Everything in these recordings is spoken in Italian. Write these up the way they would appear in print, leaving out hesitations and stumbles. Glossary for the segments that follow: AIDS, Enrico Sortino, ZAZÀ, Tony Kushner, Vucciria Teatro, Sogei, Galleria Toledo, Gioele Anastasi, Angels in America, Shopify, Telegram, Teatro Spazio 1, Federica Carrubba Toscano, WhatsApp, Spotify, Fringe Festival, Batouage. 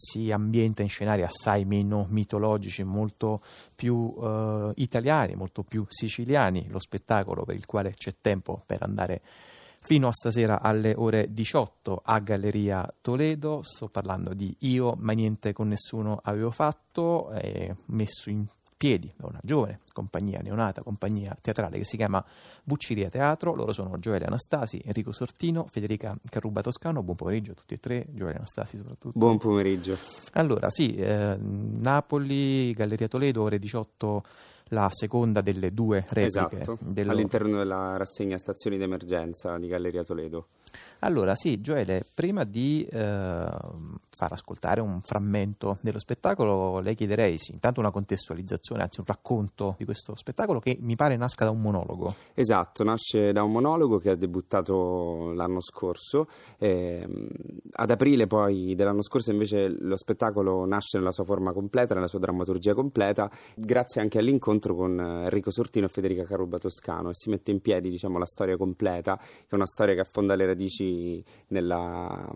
si ambienta in scenari assai meno mitologici, molto più italiani, molto più siciliani. Lo spettacolo, per il quale c'è tempo per andare fino a stasera alle ore 18 a Galleria Toledo. Sto parlando di Io, ma niente con nessuno avevo fatto, messo in piedi da una giovane compagnia neonata, compagnia teatrale che si chiama Vucciria Teatro. Loro sono Gioele Anastasi, Enrico Sortino, Federica Carrubba Toscano. Buon pomeriggio a tutti e tre, Gioele Anastasi soprattutto. Buon pomeriggio. Allora sì, Napoli, Galleria Toledo, ore 18, la seconda delle due repliche. Esatto, all'interno della rassegna Stazioni d'Emergenza di Galleria Toledo. Allora sì, Gioele, prima di far ascoltare un frammento dello spettacolo, le chiederei sì, intanto una contestualizzazione, anzi un racconto di questo spettacolo che mi pare nasca da un monologo. Esatto, nasce da un monologo che ha debuttato l'anno scorso. Ad aprile poi dell'anno scorso invece lo spettacolo nasce nella sua forma completa, nella sua drammaturgia completa, grazie anche all'incontro con Enrico Sortino e Federica Carrubba Toscano, e si mette in piedi, diciamo, la storia completa, che è una storia che affonda le radici nella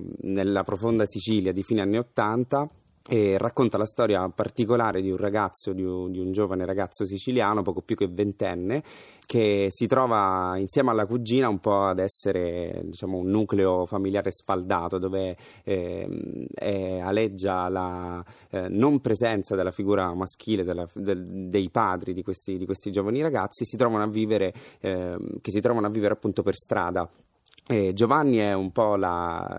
profonda Sicilia di fine anni '80. E racconta la storia particolare di un ragazzo, di un giovane ragazzo siciliano, poco più che ventenne, che si trova insieme alla cugina un po' ad essere, diciamo, un nucleo familiare sfaldato, dove aleggia la non presenza della figura maschile dei padri di questi giovani ragazzi, che si trovano a vivere appunto per strada. Giovanni è un po' la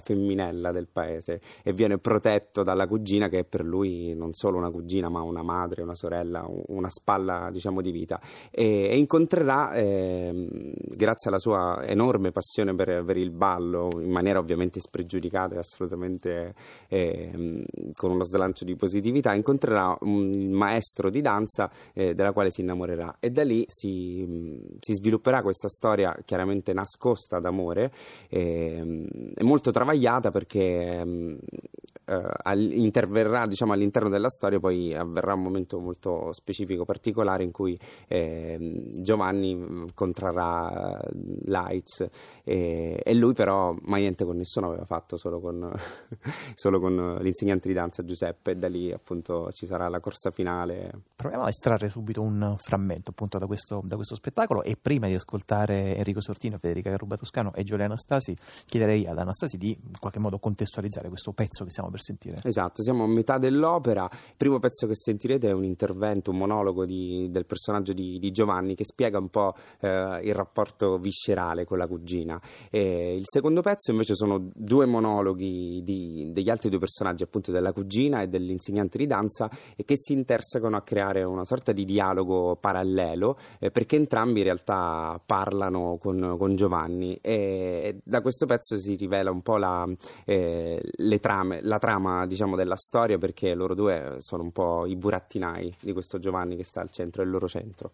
femminella del paese e viene protetto dalla cugina, che è per lui non solo una cugina ma una madre, una sorella, una spalla, diciamo, di vita, e incontrerà, grazie alla sua enorme passione per il ballo, in maniera ovviamente spregiudicata e assolutamente con uno slancio di positività, incontrerà un maestro di danza della quale si innamorerà, e da lì si svilupperà questa storia chiaramente nascosta d'amore, è molto travagliata, perché interverrà, diciamo, all'interno della storia, poi avverrà un momento molto specifico, particolare, in cui Giovanni contrarrà Lights, e lui però mai niente con nessuno aveva fatto, solo con l'insegnante di danza Giuseppe, e da lì appunto ci sarà la corsa finale. Proviamo a estrarre subito un frammento appunto da questo spettacolo, e prima di ascoltare Enrico Sortino, Federica Carrubba Toscano e Gioele Anastasi, chiederei ad Anastasi di in qualche modo contestualizzare questo pezzo che stiamo per sentire. Esatto, siamo a metà dell'opera. Il primo pezzo che sentirete è un intervento, un monologo del personaggio di Giovanni, che spiega un po' il rapporto viscerale con la cugina. E il secondo pezzo invece sono due monologhi degli altri due personaggi, appunto della cugina e dell'insegnante di danza, e che si intersecano a creare una sorta di dialogo parallelo, perché entrambi in realtà parlano con Giovanni, e da questo pezzo si rivela un po' la trama, diciamo, della storia, perché loro due sono un po' i burattinai di questo Giovanni che sta al centro, del loro centro.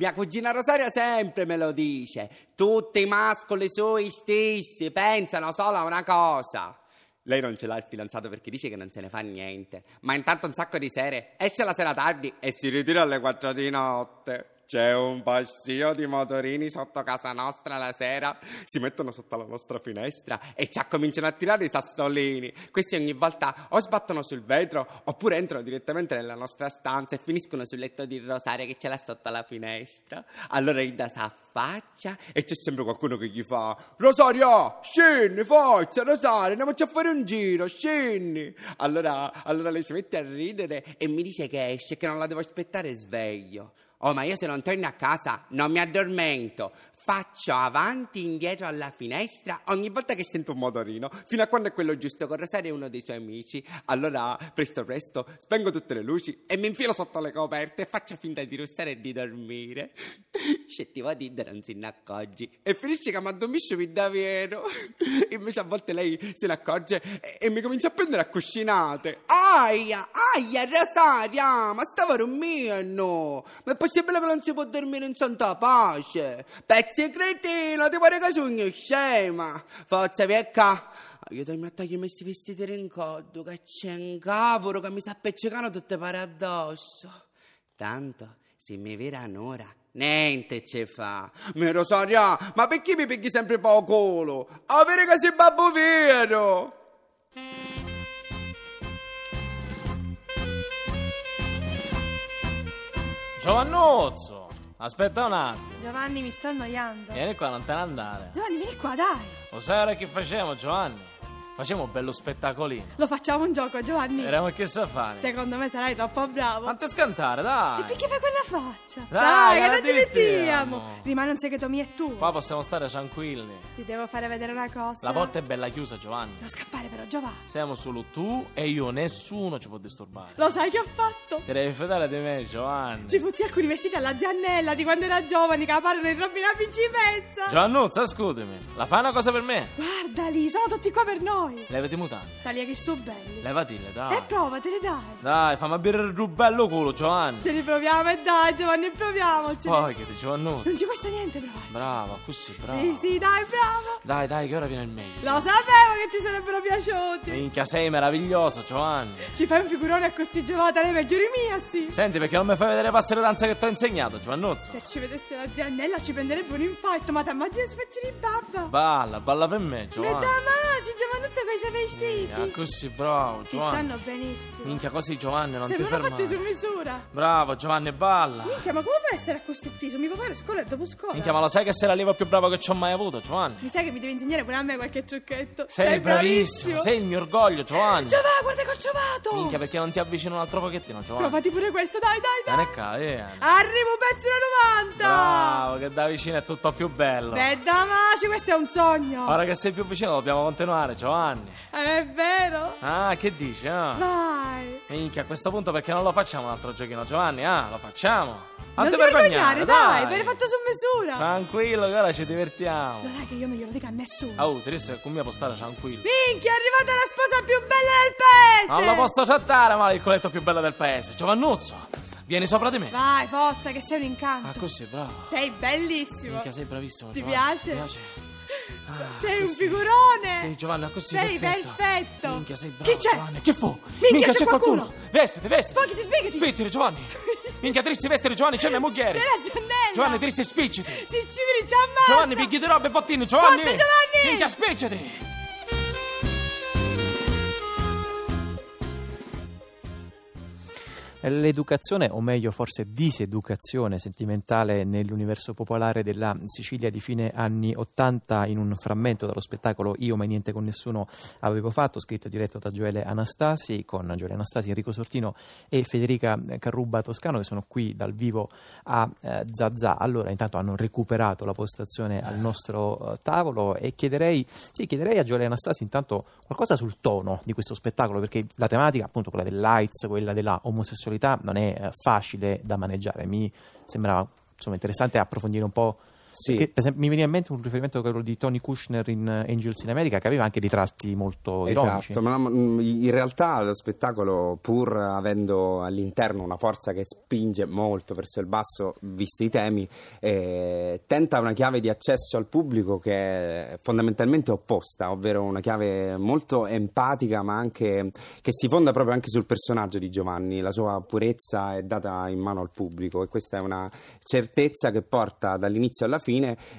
Mia cugina Rosaria sempre me lo dice: tutti i mascoli suoi stessi pensano solo a una cosa. Lei non ce l'ha il fidanzato perché dice che non se ne fa niente, ma intanto un sacco di sere esce la sera tardi e si ritira alle 4 di notte. C'è un passio di motorini sotto casa nostra la sera, si mettono sotto la nostra finestra e ci cominciano a tirare i sassolini. Questi ogni volta o sbattono sul vetro oppure entrano direttamente nella nostra stanza e finiscono sul letto di Rosaria che ce l'ha sotto la finestra. Allora Ida s'affaccia e c'è sempre qualcuno che gli fa: Rosaria, scendi, forza Rosaria, andiamoci a fare un giro, scendi. Allora lei si mette a ridere e mi dice che esce, che non la devo aspettare sveglio. Oh, ma io se non torno a casa non mi addormento. Faccio avanti e indietro alla finestra ogni volta che sento un motorino, fino a quando è quello giusto, con Rosario e uno dei suoi amici. Allora, presto, spengo tutte le luci e mi infilo sotto le coperte e faccio finta di russare e di dormire. Scettivo di non si n'accorgi e finisce che mi addormisce più davvero. Invece a volte lei se ne accorge e mi comincia a prendere a cuscinate. Ah! Aia, aia, Rosaria, ma stavo dormendo. Ma è possibile che non si può dormire in santa pace? Pezzi cretino, ti pare che sogno scema. Forza, vecca. Aiutami a tagliarmi questi vestiti rincordo, che c'è un cavolo che mi sta appiccicando tutte pare addosso. Tanto, se mi verranno ora, niente ce fa. Mi Rosaria, ma perché mi picchi sempre poco colo? Avere che si babbo vero! Giovannuzzo, aspetta un attimo. Giovanni, mi sto annoiando. Vieni qua, non te ne andare. Giovanni, vieni qua, dai. Lo sai ora che facciamo, Giovanni? Facciamo un bello spettacolino. Lo facciamo un gioco, Giovanni. Vediamo che sa fare. Secondo me sarai troppo bravo. Quanto scantare, dai. E perché fai quella faccia? Dai, che non divertiamo. Rimane un segreto mio e tuo. Qua possiamo stare tranquilli. Ti devo fare vedere una cosa. La porta è bella chiusa, Giovanni. Non scappare però, Giovanni. Siamo solo tu e io, nessuno ci può disturbare. Lo sai che ho fatto? Ti devi fidare di me, Giovanni. Ci fotti alcuni vestiti alla ziannella di quando era giovane, che parano in roba la principessa. Giovannuzza, scusami, la fai una cosa per me? Guardali, sono tutti qua per noi. Levati mutande. Talia che so belli. Levatile, dai. E provatele, dai. Dai, fammi bere il rubello culo, Giovanni. Ce li proviamo e dai, Giovanni, proviamoci. Poi che ti Giovanni. Non ci costa niente provarci. Brava, così, brava. Sì, sì, dai, brava. Dai, dai, che ora viene il meglio. Lo sapevo che ti sarebbero piaciuti. Minchia, sei meravigliosa, Giovanni. Ci fai un figurone a questi giovata, lei meglio di mia, sì. Senti, perché non mi fai vedere passare danza che ti ho insegnato, Giovannuzzo? Se ci vedesse la ziannella ci prenderebbe un infarto, ma ti immagini se facci di babba. Balla, balla per me, Giovanni. Me damaci, Giovanni. Sì, ah, così bravo, Giovanni. Ti stanno benissimo. Minchia, così, Giovanni, non ti fermare. Fatti su misura. Bravo, Giovanni, balla. Minchia, ma come puoi essere a questo teso? Mi puoi fare scuola e dopo scuola. Minchia, ma lo sai che sei la leva più brava che ci ho mai avuto, Giovanni? Mi sai che mi devi insegnare pure a me qualche trucchetto. Sei bravissimo. Sei il mio orgoglio, Giovanni. Giovanni, guarda che ho trovato. Minchia, perché non ti avvicino un altro pochettino, Giovanni? Provati pure questo, dai, dai, dai. Arrivo un pezzo da 90. Bravo, che da vicino è tutto più bello. Beh, damaci, questo è un sogno. Ora che sei più vicino dobbiamo continuare, Giovanni. È vero? Ah, che dici? Ah? Vai. Minchia, a questo punto perché non lo facciamo un altro giochino, Giovanni? Ah, lo facciamo. Non ti vergognare, dai, viene fatto su misura. Tranquillo, che ora ci divertiamo. Lo sai che io non glielo dico a nessuno. Oh, Teresa, con me può stare tranquillo. Minchia, è arrivata la sposa più bella del paese. Non lo posso chattare, ma il coletto più bello del paese, Giovannuzzo. Vieni sopra di me. Vai, forza, che sei un incanto. Ah, così, bravo. Sei bellissimo. Minchia, sei bravissimo, Giovanni. Ti piace? Mi piace. Ah, sei così. Un figurone. Sei Giovanna, così sei perfetto. Minchia, sei bravo. Chi c'è? Giovanna. Che fu? Minchia, c'è qualcuno. Vestiti. Sfoghiti, spiegati. Spiegati, Giovanni. Minchia, tristi vestiti, Giovanni, c'è una mogliere. Sei la Giannella. Giovanni, tristi, spicciti. Si ci vedi, ci ammazza. Giovanni, picchi di robe e bottini, Giovanni. Forza, Giovanni. Minchia, spicciti. L'educazione, o meglio forse diseducazione sentimentale nell'universo popolare della Sicilia di fine anni 80, in un frammento dallo spettacolo Io ma niente con nessuno avevo fatto, scritto e diretto da Gioele Anastasi, con Gioele Anastasi, Enrico Sortino e Federica Carrubba Toscano, che sono qui dal vivo a ZAZÀ. Allora, intanto hanno recuperato la postazione al nostro tavolo e chiederei a Gioele Anastasi intanto qualcosa sul tono di questo spettacolo, perché la tematica, appunto, quella del lights, quella della omosessualità, non è facile da maneggiare. Mi sembrava, insomma, interessante approfondire un po'. Sì. Perché, per esempio, mi veniva in mente un riferimento quello di Tony Kushner in Angels in America, che aveva anche dei tratti molto ironici. Esatto, ma in realtà lo spettacolo, pur avendo all'interno una forza che spinge molto verso il basso, visti i temi, tenta una chiave di accesso al pubblico che è fondamentalmente opposta, ovvero una chiave molto empatica, ma anche che si fonda proprio anche sul personaggio di Giovanni. La sua purezza è data in mano al pubblico e questa è una certezza che porta dall'inizio alla fine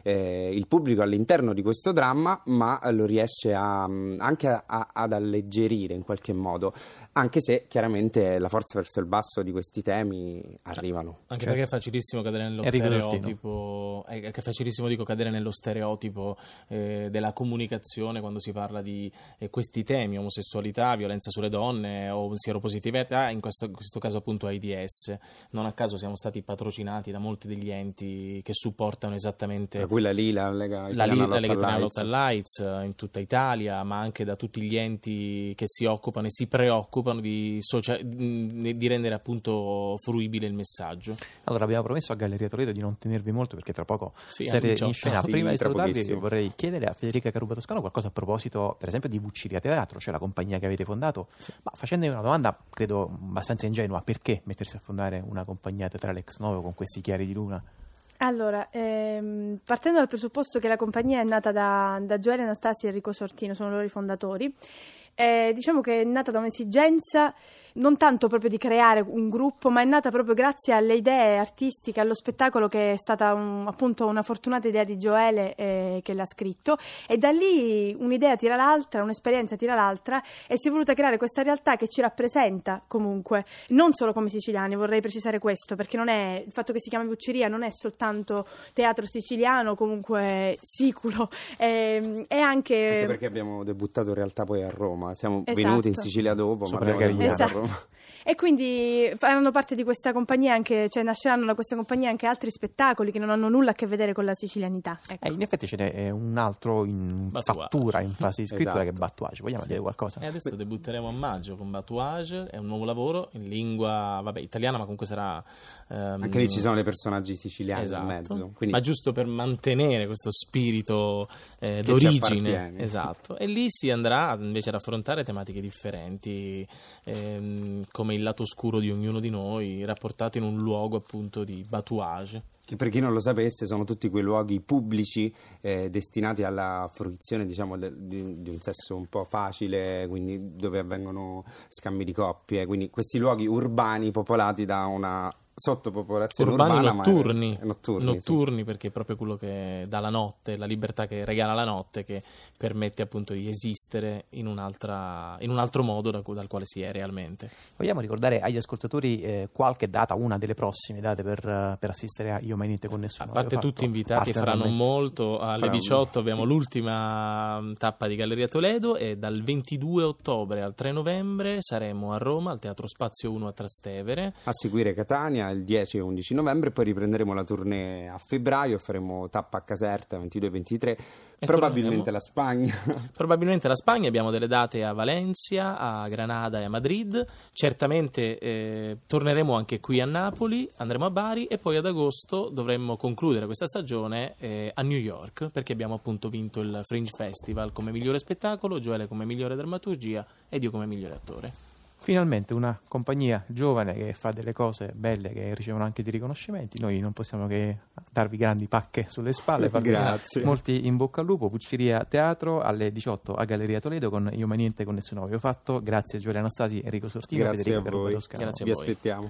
il pubblico all'interno di questo dramma, ma lo riesce anche ad alleggerire in qualche modo, anche se chiaramente la forza verso il basso di questi temi arrivano. Anche perché è facilissimo cadere nello stereotipo, è facilissimo, dico, cadere nello stereotipo della comunicazione quando si parla di questi temi: omosessualità, violenza sulle donne o sieropositività, in questo caso appunto AIDS. Non a caso siamo stati patrocinati da molti degli enti che supportano esattamente esattamente. Tra cui la lira la Lota Lights in tutta Italia, ma anche da tutti gli enti che si occupano e si preoccupano di rendere appunto fruibile il messaggio. Allora, abbiamo promesso a Galleria Toledo di non tenervi molto, perché tra poco sarete in scena. Prima di salutarvi vorrei chiedere a Federica Carrubba Toscano qualcosa a proposito, per esempio, di Vucciria Teatro, cioè la compagnia che avete fondato, ma facendovi una domanda credo abbastanza ingenua: perché mettersi a fondare una compagnia teatrale ex novo con questi chiari di luna? Allora, partendo dal presupposto che la compagnia è nata da Gioele Anastasi e Enrico Sortino, sono loro i fondatori, diciamo che è nata da un'esigenza non tanto proprio di creare un gruppo, ma è nata proprio grazie alle idee artistiche, allo spettacolo che è stata appunto una fortunata idea di Gioele che l'ha scritto, e da lì un'idea tira l'altra, un'esperienza tira l'altra, e si è voluta creare questa realtà che ci rappresenta comunque, non solo come siciliani, vorrei precisare questo, perché non è il fatto che si chiami Vucciria, non è soltanto teatro siciliano, comunque siculo, è anche perché abbiamo debuttato in realtà poi a Roma, siamo venuti in Sicilia dopo, ma e quindi faranno parte di questa compagnia anche, cioè nasceranno da questa compagnia anche altri spettacoli che non hanno nulla a che vedere con la sicilianità, ecco. In effetti ce n'è un altro in fattura, in fase di scrittura, esatto, che è Batouage. Vogliamo dire qualcosa? E adesso debutteremo a maggio con Batouage, è un nuovo lavoro in lingua italiana, ma comunque sarà anche lì ci sono dei personaggi siciliani, esatto, in mezzo, quindi... ma giusto per mantenere questo spirito d'origine, esatto, e lì si andrà invece ad affrontare tematiche differenti, come il lato oscuro di ognuno di noi, rapportato in un luogo appunto di batouage. Che, per chi non lo sapesse, sono tutti quei luoghi pubblici destinati alla fruizione, diciamo, di un sesso un po' facile, quindi dove avvengono scambi di coppie, quindi questi luoghi urbani popolati da una sottopopolazione urbana, notturni, sì. Perché è proprio quello che dà la notte, la libertà che regala la notte, che permette appunto di esistere in un altro modo dal quale si è realmente. Vogliamo ricordare agli ascoltatori qualche data, una delle prossime date per assistere a Io Mai Niente con Nessuno. A parte tutti invitati, faranno molto, alle 18 abbiamo l'ultima tappa di Galleria Toledo, e dal 22 ottobre al 3 novembre saremo a Roma al Teatro Spazio 1 a Trastevere, a seguire Catania il 10 e 11 novembre, poi riprenderemo la tournée a febbraio, faremo tappa a Caserta 22-23, probabilmente la Spagna. Probabilmente la Spagna, abbiamo delle date a Valencia, a Granada e a Madrid, certamente torneremo anche qui a Napoli, andremo a Bari, e poi ad agosto dovremmo concludere questa stagione a New York, perché abbiamo appunto vinto il Fringe Festival come migliore spettacolo, Gioele come migliore drammaturgia ed io come migliore attore. Finalmente una compagnia giovane che fa delle cose belle, che ricevono anche dei riconoscimenti. Noi non possiamo che darvi grandi pacche sulle spalle, farvi molti in bocca al lupo. Vucciria Teatro alle 18 a Galleria Toledo con Io Mai Niente con Nessuno. Vi ho fatto. Grazie Gioele Anastasi, Enrico Sortino, Federica Carrubba Toscano. Vi aspettiamo.